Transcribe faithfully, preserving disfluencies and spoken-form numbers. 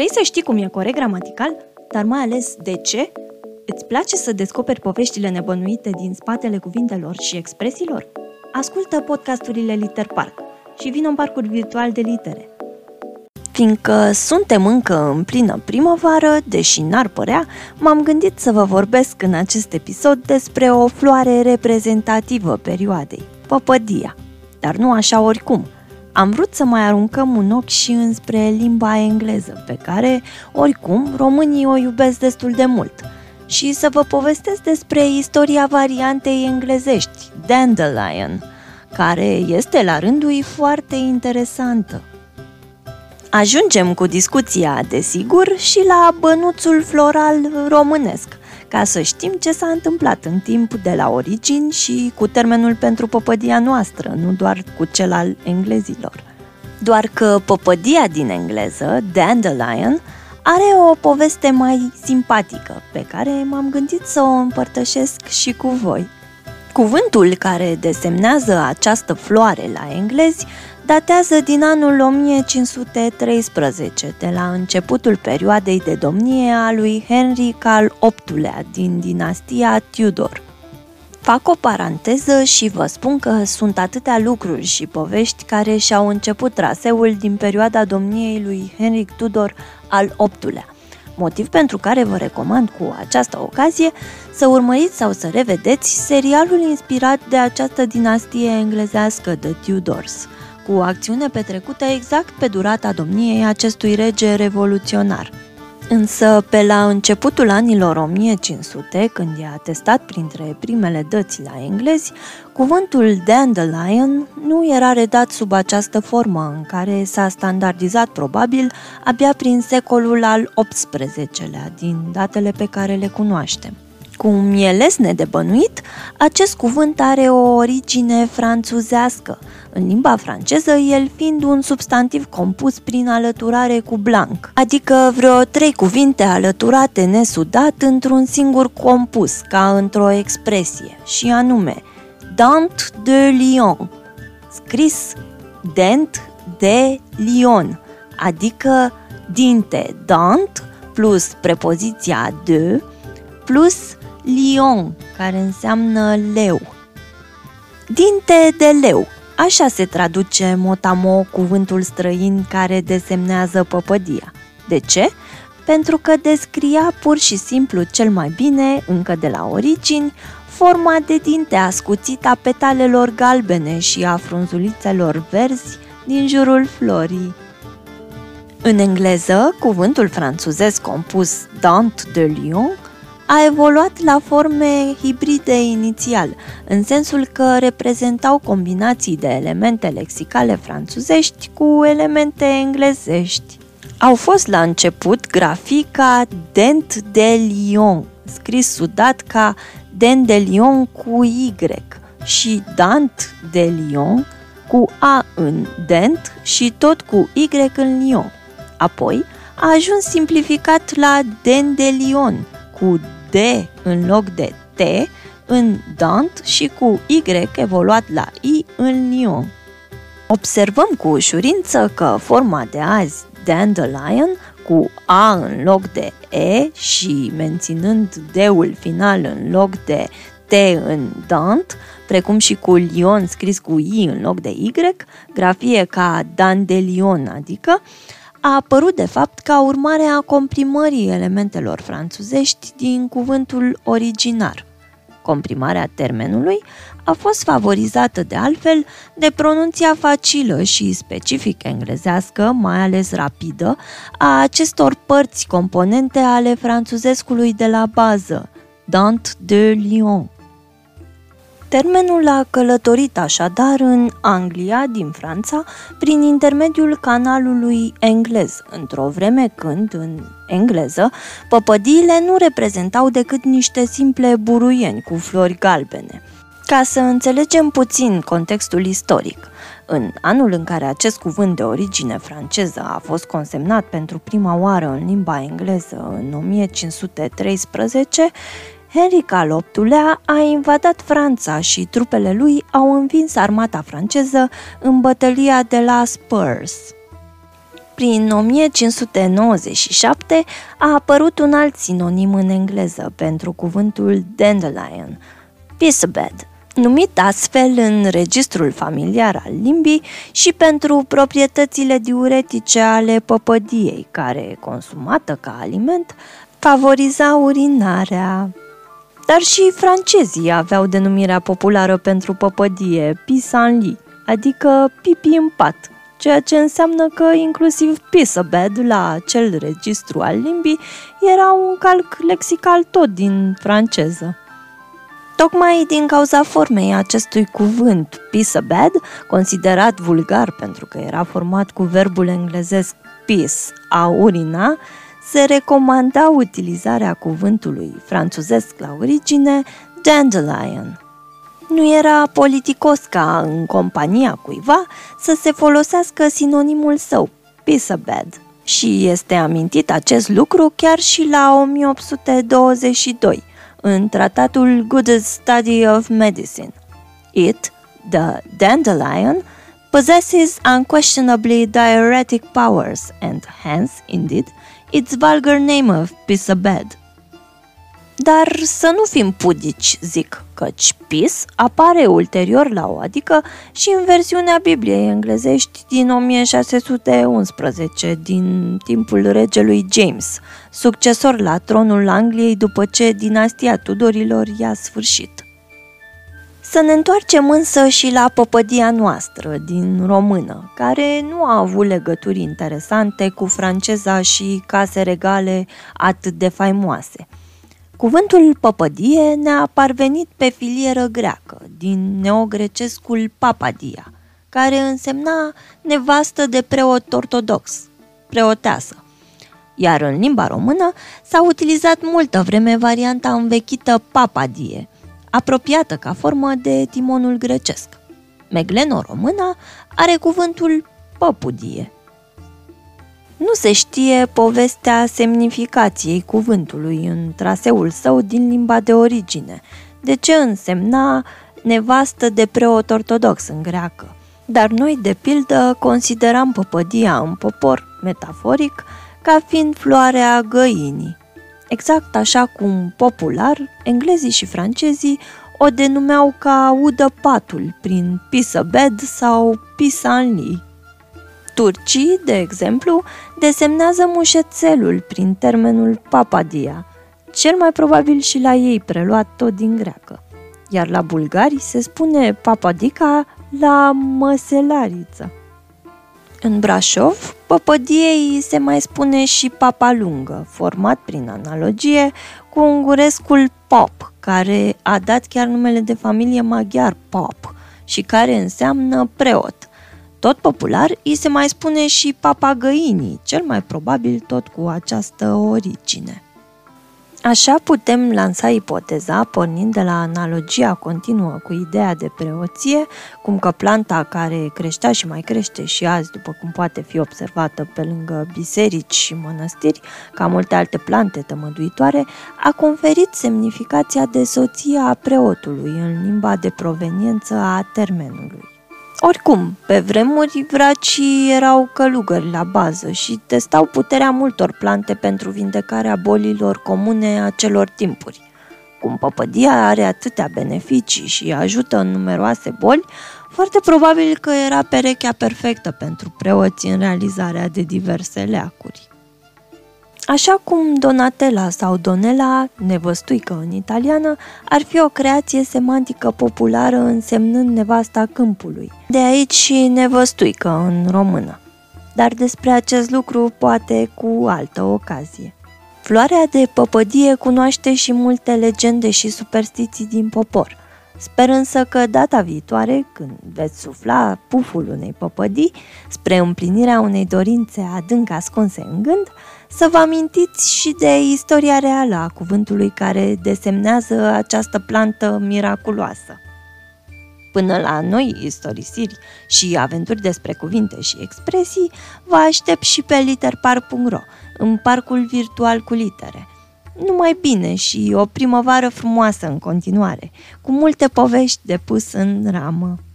Vrei să știi cum e corect gramatical, dar mai ales de ce? Îți place să descoperi poveștile nebănuite din spatele cuvintelor și expresiilor? Ascultă podcasturile Liter Park și vină în parcuri virtual de litere. Fiindcă suntem încă în plină primăvară, deși n-ar părea, m-am gândit să vă vorbesc în acest episod despre o floare reprezentativă perioadei, păpădia. Dar nu așa oricum. Am vrut să mai aruncăm un ochi și înspre limba engleză, pe care, oricum, românii o iubesc destul de mult. Și să vă povestesc despre istoria variantei englezești, dandelion, care este la rândul ei foarte interesantă. Ajungem cu discuția, desigur, și la bănuțul floral românesc, ca să știm ce s-a întâmplat în timp de la origini și cu termenul pentru păpădia noastră, nu doar cu cel al englezilor. Doar că păpădia din engleză, dandelion, are o poveste mai simpatică, pe care m-am gândit să o împărtășesc și cu voi. Cuvântul care desemnează această floare la englezi datează din anul o mie cinci sute treisprezece, de la începutul perioadei de domnie a lui Henric al optulea-lea din dinastia Tudor. Fac o paranteză și vă spun că sunt atâtea lucruri și povești care și-au început traseul din perioada domniei lui Henric Tudor al optulea-lea, motiv pentru care vă recomand cu această ocazie să urmăriți sau să revedeți serialul inspirat de această dinastie englezească, The Tudors, cu o acțiune petrecută exact pe durata domniei acestui rege revoluționar. Însă, pe la începutul anilor o mie cinci sute, când e atestat printre primele dăți la englezi, cuvântul dandelion nu era redat sub această formă, în care s-a standardizat probabil abia prin secolul al optsprezecelea-lea, din datele pe care le cunoaștem. Cum e lesne de bănuit, acest cuvânt are o origine franțuzească, în limba franceză el fiind un substantiv compus prin alăturare cu blanc, adică vreo trei cuvinte alăturate nesudat într-un singur compus, ca într-o expresie, și anume dent de lion, scris dent de lion, adică dinte dent plus prepoziția de plus lion, care înseamnă leu. Dinte de leu, așa se traduce motamo cuvântul străin care desemnează păpădia. De ce? Pentru că descria pur și simplu cel mai bine, încă de la origini, forma de dinte ascuțită a petalelor galbene și a frunzulițelor verzi din jurul florii. În engleză, cuvântul franțuzesc compus dent de lion a evoluat la forme hibride inițial, în sensul că reprezentau combinații de elemente lexicale franțuzești cu elemente englezești. Au fost la început grafii ca dent de lion, scris sudat ca dent de lion cu Y, și dent de lion cu A în dent și tot cu Y în lion. Apoi a ajuns simplificat la dent de lion, cu D în loc de T în dent și cu Y evoluat la I în lion. Observăm cu ușurință că forma de azi, dandelion, cu A în loc de E și menținând D-ul final în loc de T în dent, precum și cu lion scris cu I în loc de Y, grafie ca dandelion, adică, a apărut de fapt ca urmare a comprimării elementelor franțuzești din cuvântul originar. Comprimarea termenului a fost favorizată de altfel de pronunția facilă și specific englezească, mai ales rapidă, a acestor părți componente ale franțuzescului de la bază, dent de lion. Termenul a călătorit așadar în Anglia, din Franța, prin intermediul canalului englez, într-o vreme când, în engleză, păpădiile nu reprezentau decât niște simple buruieni cu flori galbene. Ca să înțelegem puțin contextul istoric, în anul în care acest cuvânt de origine franceză a fost consemnat pentru prima oară în limba engleză, în o mie cinci sute treisprezece, Henric al optulea-lea a invadat Franța și trupele lui au învins armata franceză în bătălia de la Spurs. prin o mie cinci sute nouăzeci și șapte a apărut un alt sinonim în engleză pentru cuvântul dandelion, peaceabed, numit astfel în registrul familiar al limbii și pentru proprietățile diuretice ale păpădiei, care, consumată ca aliment, favoriza urinarea. Dar și francezii aveau denumirea populară pentru păpădie, pis-en-lit, adică pipi în pat, ceea ce înseamnă că inclusiv peaceabed la acel registru al limbii era un calc lexical tot din franceză. Tocmai din cauza formei acestui cuvânt, peaceabed, considerat vulgar pentru că era format cu verbul englezesc piss, a urina, se recomanda utilizarea cuvântului franțuzesc la origine, dandelion. Nu era politicos ca în compania cuiva să se folosească sinonimul său, peaceabed. Și este amintit acest lucru chiar și la o mie opt sute douăzeci și doi, în tratatul Good Study of Medicine. It, the dandelion, possesses unquestionably diuretic powers and hence, indeed, its vulgar name of peaceabed. Dar să nu fim pudici, zic, căci pis apare ulterior la o adică și în versiunea Bibliei englezești din o mie șase sute unsprezece, din timpul regelui James, succesor la tronul Angliei după ce dinastia Tudorilor i-a sfârșit. Să ne întoarcem însă și la păpădia noastră din română, care nu a avut legături interesante cu franceza și case regale atât de faimoase. Cuvântul păpădie ne-a parvenit pe filieră greacă, din neogrecescul papadia, care însemna nevastă de preot ortodox, preoteasă. Iar în limba română s-a utilizat multă vreme varianta învechită papadie, apropiată ca formă de timonul grecesc. Megleno-româna are cuvântul păpudie. Nu se știe povestea semnificației cuvântului în traseul său din limba de origine, de ce însemna nevastă de preot ortodox în greacă. Dar noi, de pildă, consideram păpădia în popor, metaforic, ca fiind floarea găinii. Exact așa cum, popular, englezii și francezii o denumeau ca udă patul, prin peaceabed sau pis-en-lit. Turcii, de exemplu, desemnează mușețelul prin termenul papadia, cel mai probabil și la ei preluat tot din greacă. Iar la bulgari se spune papadica la măselariță. În Brașov, păpădiei se mai spune și papalungă, format prin analogie cu ungurescul pop, care a dat chiar numele de familie maghiar pop și care înseamnă preot. Tot popular, îi se mai spune și papagăinii, cel mai probabil tot cu această origine. Așa putem lansa ipoteza, pornind de la analogia continuă cu ideea de preoție, cum că planta care creștea și mai crește și azi, după cum poate fi observată pe lângă biserici și mănăstiri, ca multe alte plante tămăduitoare, a conferit semnificația de soție a preotului în limba de proveniență a termenului. Oricum, pe vremuri, vracii erau călugări la bază și testau puterea multor plante pentru vindecarea bolilor comune a celor timpuri. Cum păpădia are atâtea beneficii și ajută în numeroase boli, foarte probabil că era perechea perfectă pentru preoți în realizarea de diverse leacuri. Așa cum Donatella sau Donella, nevăstuică în italiană, ar fi o creație semantică populară însemnând nevasta câmpului. De aici și nevăstuică în română. Dar despre acest lucru poate cu altă ocazie. Floarea de păpădie cunoaște și multe legende și superstiții din popor. Sper însă că data viitoare, când veți sufla puful unei păpădii spre împlinirea unei dorințe adânc ascunse în gând, să vă amintiți și de istoria reală a cuvântului care desemnează această plantă miraculoasă. Până la noi istorisiri și aventuri despre cuvinte și expresii, vă aștept și pe liter parc punct ro, în parcul virtual cu litere. Numai bine și o primăvară frumoasă în continuare, cu multe povești de pus în ramă.